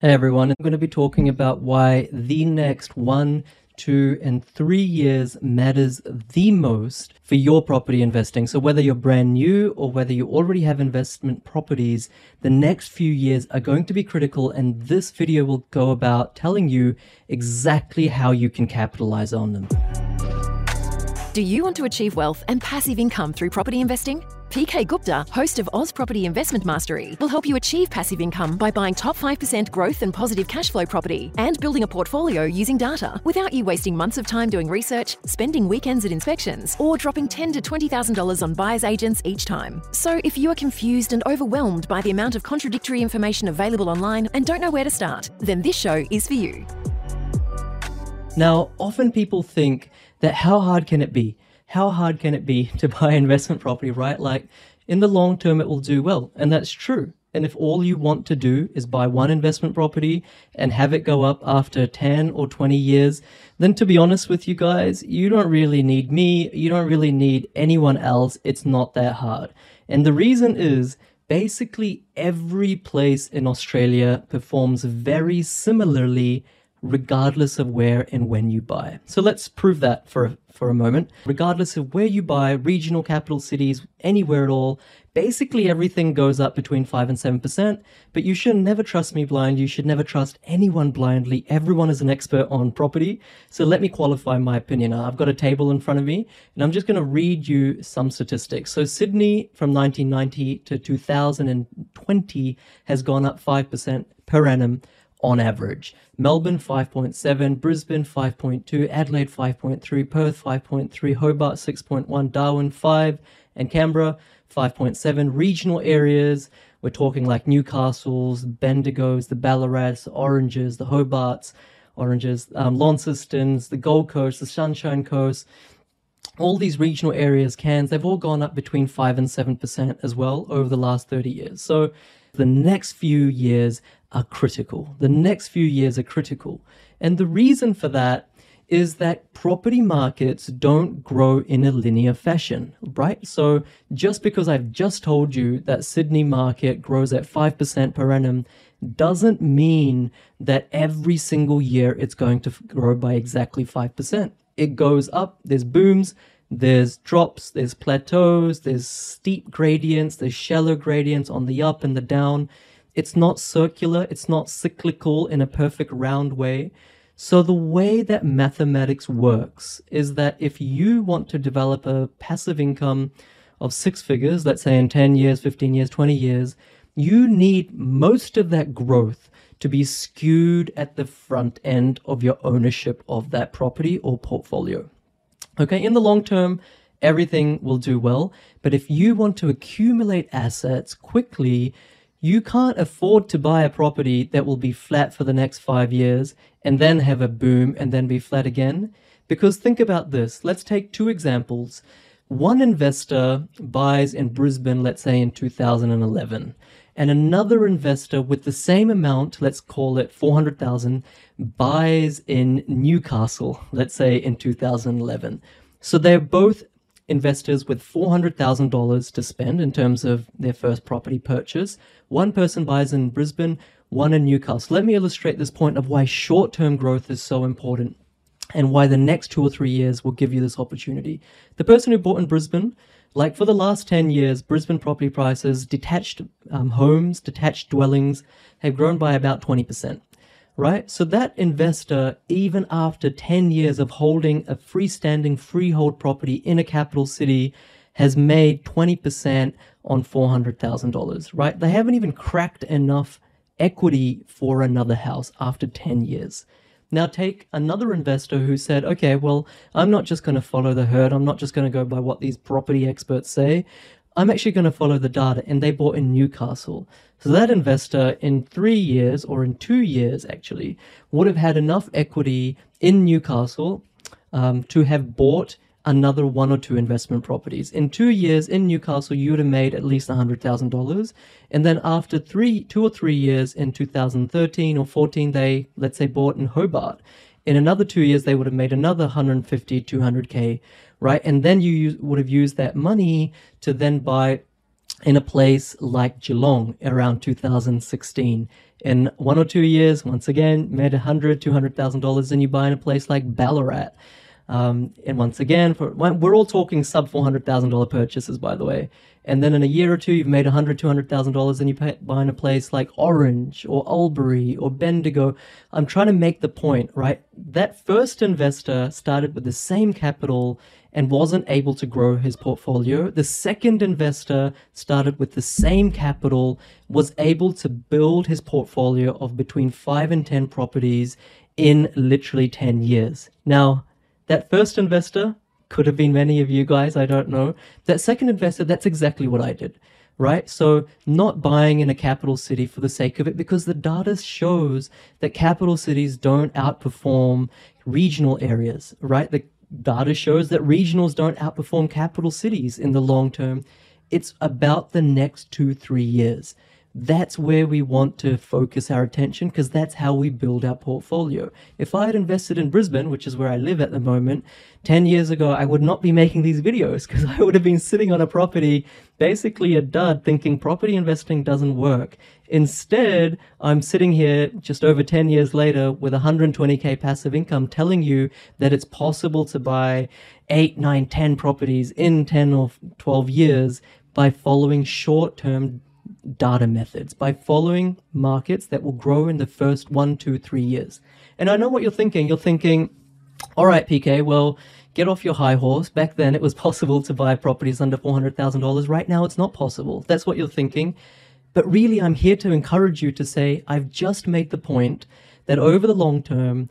Hey everyone, I'm going to be talking about why the next 1, 2, and 3 years matters the most for your property investing. So whether you're brand new or whether you already have investment properties, the next few years are going to be critical, and this video will go about telling you exactly how you can capitalize on them. Do you want to achieve wealth and passive income through property investing? PK Gupta, host of Oz Property Investment Mastery, will help you achieve passive income by buying top 5% growth and positive cash flow property and building a portfolio using data without you wasting months of time doing research, spending weekends at inspections, or dropping $10,000 to $20,000 on buyer's agents each time. So if you are confused and overwhelmed by the amount of contradictory information available online and don't know where to start, then this show is for you. Now, often people think that how hard can it be? How hard can it be to buy investment property, right? Like, in the long term, it will do well. And that's true. And if all you want to do is buy one investment property and have it go up after 10 or 20 years, then to be honest with you guys, you don't really need me. You don't really need anyone else. It's not that hard. And the reason is basically every place in Australia performs very similarly regardless of where and when you buy. So let's prove that for a moment. Regardless of where you buy, regional capital cities, anywhere at all, basically everything goes up between 5 and 7%, but you should never trust me blind. You should never trust anyone blindly. Everyone is an expert on property. So let me qualify my opinion. I've got a table in front of me and I'm just going to read you some statistics. So Sydney from 1990 to 2020 has gone up 5% per annum on average. Melbourne 5.7, Brisbane 5.2, Adelaide 5.3, Perth 5.3, Hobart 6.1, Darwin 5, and Canberra 5.7. Regional areas, we're talking like Newcastles, Bendigos, the Ballarats, Oranges, the Hobarts, Launcestons, the Gold Coast, the Sunshine Coast, all these regional areas, Cairns, they've all gone up between 5 and 7% as well over the last 30 years. So the next few years are critical. And the reason for that is that property markets don't grow in a linear fashion, right? So just because I've just told you that Sydney market grows at 5% per annum doesn't mean that every single year it's going to grow by exactly 5%. It goes up, there's booms, there's drops, there's plateaus, there's steep gradients, there's shallow gradients on the up and the down. It's not circular, it's not cyclical in a perfect round way. So the way that mathematics works is that if you want to develop a passive income of 6 figures, let's say in 10 years, 15 years, 20 years, you need most of that growth to be skewed at the front end of your ownership of that property or portfolio. Okay, in the long term, everything will do well, but if you want to accumulate assets quickly, you can't afford to buy a property that will be flat for the next 5 years and then have a boom and then be flat again. Because think about this. Let's take 2 examples. One investor buys in Brisbane, let's say in 2011, and another investor with the same amount, let's call it 400,000, buys in Newcastle, let's say in 2011. So they're both investors with $400,000 to spend in terms of their first property purchase. One person buys in Brisbane, one in Newcastle. Let me illustrate this point of why short-term growth is so important and why the next 2 or 3 years will give you this opportunity. The person who bought in Brisbane, like for the last 10 years, Brisbane property prices, detached homes, detached dwellings have grown by about 20%, right? So that investor, even after 10 years of holding a freestanding freehold property in a capital city, has made 20% on $400,000, right? They haven't even cracked enough equity for another house after 10 years. Now take another investor who said, okay, well, I'm not just going to follow the herd. I'm not just going to go by what these property experts say. I'm actually going to follow the data. And they bought in Newcastle. So that investor in 3 years or in 2 years actually would have had enough equity in Newcastle to have bought another 1 or 2 investment properties. In 2 years in Newcastle, you would have made at least $100,000. And then after 2 or 3 years in 2013 or 14, they, let's say, bought in Hobart. In another 2 years, they would have made another 150, 200K, right? And then you would have used that money to then buy in a place like Geelong around 2016. In 1 or 2 years, once again, made $100,000, $200,000, and you buy in a place like Ballarat. And once again, we're all talking sub $400,000 purchases, by the way. And then in a year or two, you've made $100,000, $200,000, and you buy in a place like Orange or Albury or Bendigo. I'm trying to make the point, right? That first investor started with the same capital and wasn't able to grow his portfolio. The second investor started with the same capital, was able to build his portfolio of between 5 and 10 properties in literally 10 years. Now, that first investor could have been many of you guys, I don't know. That second investor, that's exactly what I did, right? So not buying in a capital city for the sake of it, because the data shows that capital cities don't outperform regional areas, right? The data shows that regionals don't outperform capital cities in the long term. It's about the next 2-3 years. That's where we want to focus our attention, because that's how we build our portfolio. If I had invested in Brisbane, which is where I live at the moment, 10 years ago, I would not be making these videos, because I would have been sitting on a property, basically a dud, thinking property investing doesn't work. Instead, I'm sitting here just over 10 years later with 120K passive income telling you that it's possible to buy 8, 9, 10 properties in 10 or 12 years by following short-term data methods, by following markets that will grow in the first 1, 2, 3 years. And I know what you're thinking. You're thinking, all right, PK, well, get off your high horse. Back then it was possible to buy properties under $400,000. Right now it's not possible. That's what you're thinking. But really, I'm here to encourage you to say, I've just made the point that over the long term,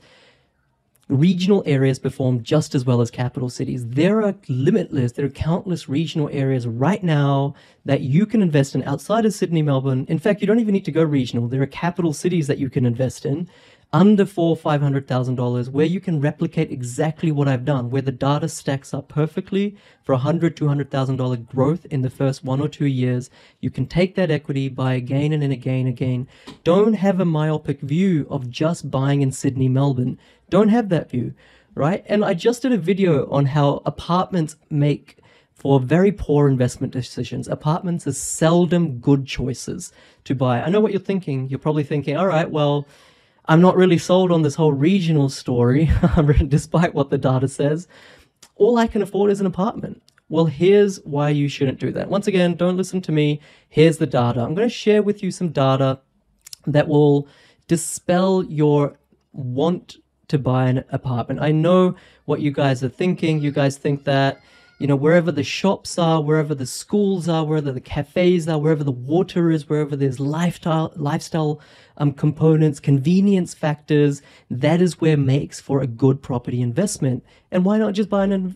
regional areas perform just as well as capital cities. There are countless regional areas right now that you can invest in outside of Sydney, Melbourne. In fact, you don't even need to go regional. There are capital cities that you can invest in under $400,000, $500,000, where you can replicate exactly what I've done, where the data stacks up perfectly for $100,000, $200,000 growth in the first 1 or 2 years. You can take that equity, buy again and again and again. Don't have a myopic view of just buying in Sydney, Melbourne. Don't have that view, right? And I just did a video on how apartments make for very poor investment decisions. Apartments are seldom good choices to buy. I know what you're thinking. You're probably thinking, all right, well, I'm not really sold on this whole regional story, despite what the data says. All I can afford is an apartment. Well, here's why you shouldn't do that. Once again, don't listen to me. Here's the data. I'm going to share with you some data that will dispel your want to buy an apartment. I know what you guys are thinking. You guys think that, you know, wherever the shops are, wherever the schools are, wherever the cafes are, wherever the water is, wherever there's lifestyle components, convenience factors, that is where makes for a good property investment. And why not just buy an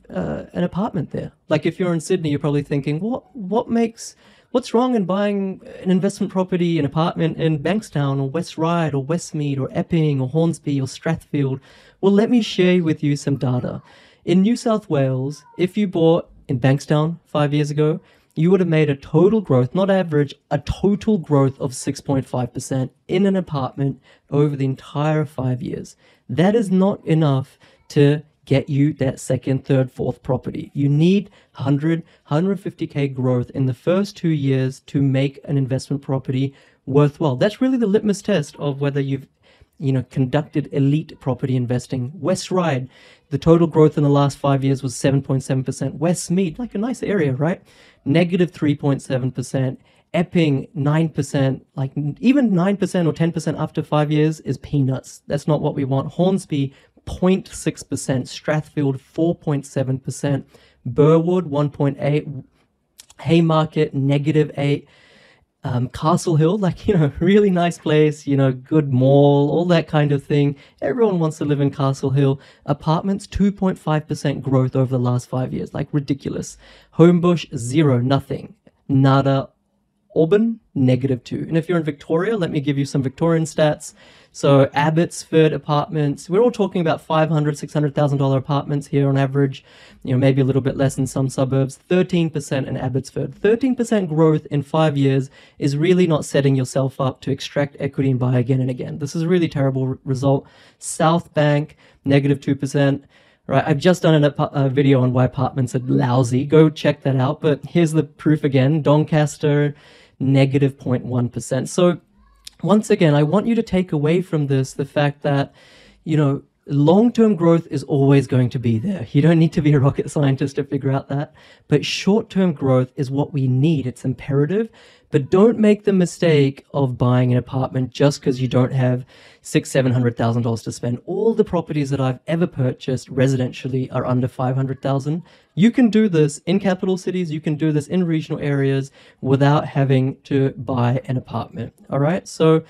apartment there? Like if you're in Sydney, you're probably thinking, what's wrong in buying an investment property, an apartment in Bankstown or West Ryde or Westmead or Epping or Hornsby or Strathfield? Well, let me share with you some data. In New South Wales, if you bought in Bankstown 5 years ago, you would have made a total growth, not average, a total growth of 6.5% in an apartment over the entire 5 years. That is not enough to get you that second, third, fourth property. You need 100, 150K growth in the first 2 years to make an investment property worthwhile. That's really the litmus test of whether you've conducted elite property investing. West Ryde, the total growth in the last 5 years was 7.7%. Westmead, like a nice area, right? Negative 3.7%. Epping, 9%. Like even 9% or 10% after 5 years is peanuts. That's not what we want. Hornsby, 0.6%. Strathfield, 4.7%. Burwood, 1.8%. Haymarket, -8%. Castle Hill, really nice place, good mall, all that kind of thing. Everyone wants to live in Castle Hill. Apartments, 2.5% growth over the last 5 years, like ridiculous. Homebush, zero, nothing. Nada. Auburn, -2%. And if you're in Victoria, let me give you some Victorian stats. So Abbotsford apartments, we're all talking about $500,000, $600,000 apartments here on average, maybe a little bit less in some suburbs, 13% in Abbotsford. 13% growth in 5 years is really not setting yourself up to extract equity and buy again and again. This is a really terrible result. South Bank, -2%. right? I've just done a video on why apartments are lousy. Go check that out. But here's the proof again. Doncaster, -0.1%. So once again, I want you to take away from this the fact that, you know, long-term growth is always going to be there. You don't need to be a rocket scientist to figure out that. But short-term growth is what we need. It's imperative. But don't make the mistake of buying an apartment just because you don't have $600,000 to $700,000 to spend. All the properties that I've ever purchased residentially are under $500,000. You can do this in capital cities. You can do this in regional areas without having to buy an apartment. All right. So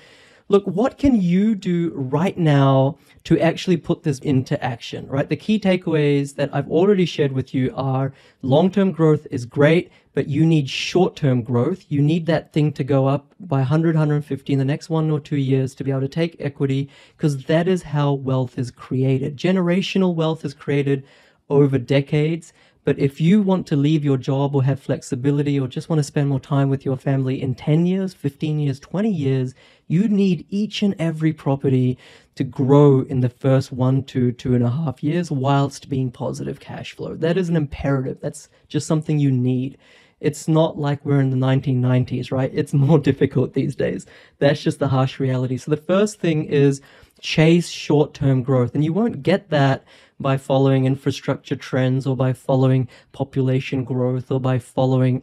look, what can you do right now to actually put this into action, right? The key takeaways that I've already shared with you are long-term growth is great, but you need short-term growth. You need that thing to go up by 100, 150 in the next 1 or 2 years to be able to take equity, because that is how wealth is created. Generational wealth is created over decades. But if you want to leave your job or have flexibility or just want to spend more time with your family in 10 years, 15 years, 20 years, you need each and every property to grow in the first 1 to 2.5 years whilst being positive cash flow. That is an imperative. That's just something you need. It's not like we're in the 1990s, right? It's more difficult these days. That's just the harsh reality. So the first thing is chase short-term growth. And you won't get that by following infrastructure trends or by following population growth or by following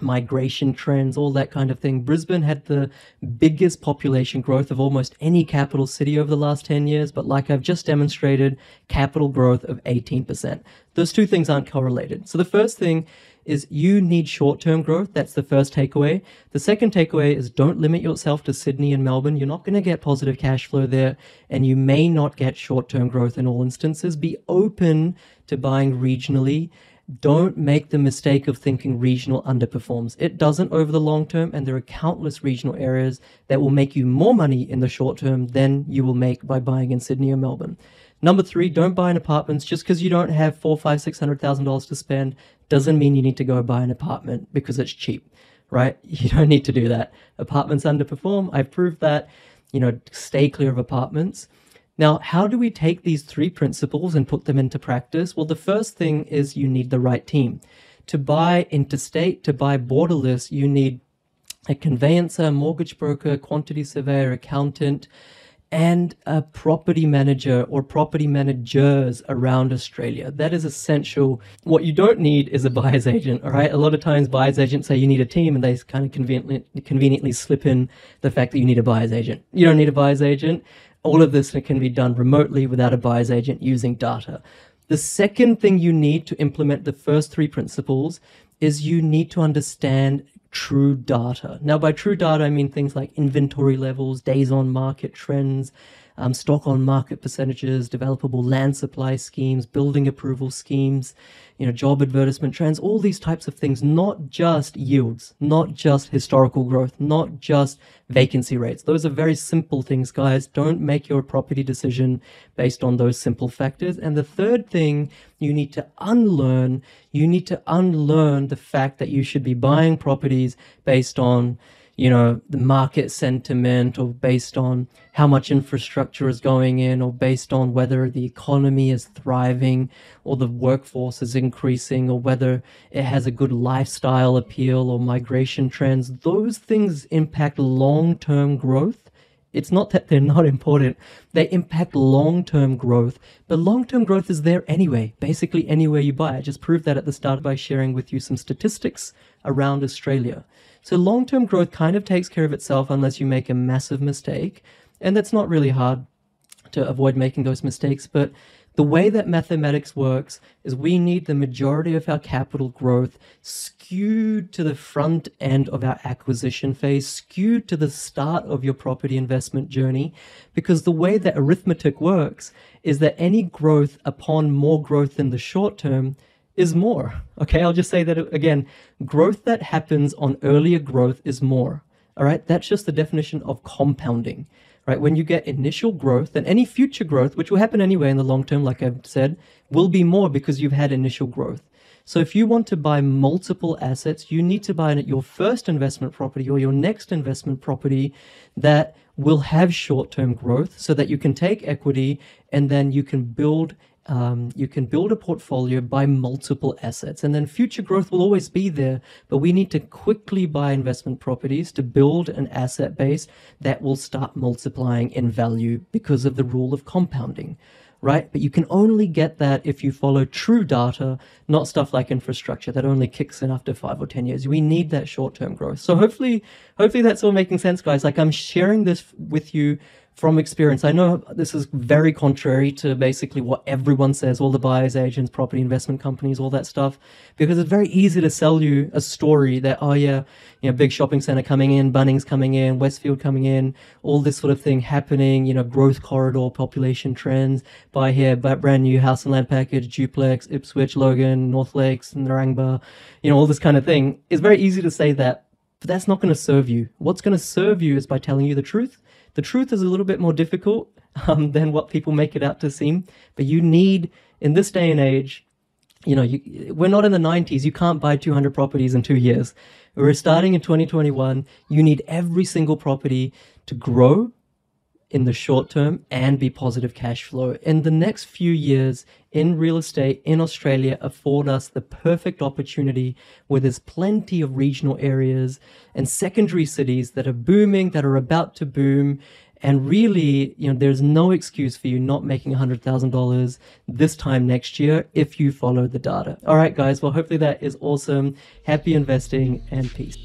migration trends, all that kind of thing. Brisbane had the biggest population growth of almost any capital city over the last 10 years, but like I've just demonstrated, capital growth of 18%. Those two things aren't correlated. So the first thing is you need short-term growth. That's the first takeaway. The second takeaway is don't limit yourself to Sydney and Melbourne. You're not going to get positive cash flow there, and you may not get short-term growth in all instances. Be open to buying regionally. Don't make the mistake of thinking regional underperforms. It doesn't over the long term, and there are countless regional areas that will make you more money in the short term than you will make by buying in Sydney or Melbourne. Number three, don't buy an apartment just because you don't have $400,000, $500,000, $600,000 to spend. Doesn't mean you need to go buy an apartment because it's cheap, right? You don't need to do that. Apartments underperform. I've proved that. You know, stay clear of apartments. Now, how do we take these three principles and put them into practice? Well, the first thing is you need the right team. To buy interstate, to buy borderless, you need a conveyancer, mortgage broker, quantity surveyor, accountant, and a property manager or property managers around Australia. That is essential. What you don't need is a buyer's agent, all right? A lot of times buyer's agents say you need a team, and they kind of conveniently slip in the fact that you need a buyer's agent. You don't need a buyer's agent. All of this can be done remotely without a buyer's agent using data. The second thing you need to implement the first three principles is you need to understand true data. Now, by true data, I mean things like inventory levels, days on market trends, stock on market percentages, developable land supply schemes, building approval schemes, you know, job advertisement trends, all these types of things, not just yields, not just historical growth, not just vacancy rates. Those are very simple things, guys. Don't make your property decision based on those simple factors. And the third thing you need to unlearn, the fact that you should be buying properties based on, you know, the market sentiment, or based on how much infrastructure is going in, or based on whether the economy is thriving or the workforce is increasing, or whether it has a good lifestyle appeal or migration trends. Those things impact long-term growth. It's not that they're not important. They impact long-term growth, but long-term growth is there anyway, basically anywhere you buy. I just proved that at the start by sharing with you some statistics around Australia. So long-term growth kind of takes care of itself unless you make a massive mistake. And that's not really hard to avoid making those mistakes. But the way that mathematics works is we need the majority of our capital growth skewed to the front end of our acquisition phase, skewed to the start of your property investment journey, because the way that arithmetic works is that any growth upon more growth in the short term is more. Okay, I'll just say that again. Growth that happens on earlier growth is more. All right, that's just the definition of compounding. Right, when you get initial growth, then any future growth, which will happen anyway in the long term, like I've said, will be more because you've had initial growth. So if you want to buy multiple assets, you need to buy your first investment property or your next investment property that will have short-term growth so that you can take equity and then you can build You can build a portfolio, buy multiple assets, and then future growth will always be there, but we need to quickly buy investment properties to build an asset base that will start multiplying in value because of the rule of compounding, right? But you can only get that if you follow true data, not stuff like infrastructure that only kicks in after 5 or 10 years. We need that short-term growth. So hopefully that's all making sense, guys. Like, I'm sharing this with you from experience. I know this is very contrary to basically what everyone says, all the buyers agents, property investment companies, all that stuff, because it's very easy to sell you a story that, oh yeah, you know, big shopping center coming in, Bunnings coming in, Westfield coming in, all this sort of thing happening, you know, growth corridor, population trends, buy here, buy brand new house and land package, duplex, Ipswich, Logan, North Lakes, Narangba, you know, all this kind of thing. It's very easy to say that, but that's not going to serve you. What's going to serve you is by telling you the truth. The truth is a little bit more difficult than what people make it out to seem, but you need, in this day and age, you know, we're not in the 90s. You can't buy 200 properties in 2 years. We're starting in 2021. You need every single property to grow in the short term and be positive cash flow. In the next few years in real estate in Australia afford us the perfect opportunity where there's plenty of regional areas and secondary cities that are booming, that are about to boom. And really, you know, there's no excuse for you not making $100,000 this time next year if you follow the data. All right, guys. Well, hopefully that is awesome. Happy investing and peace.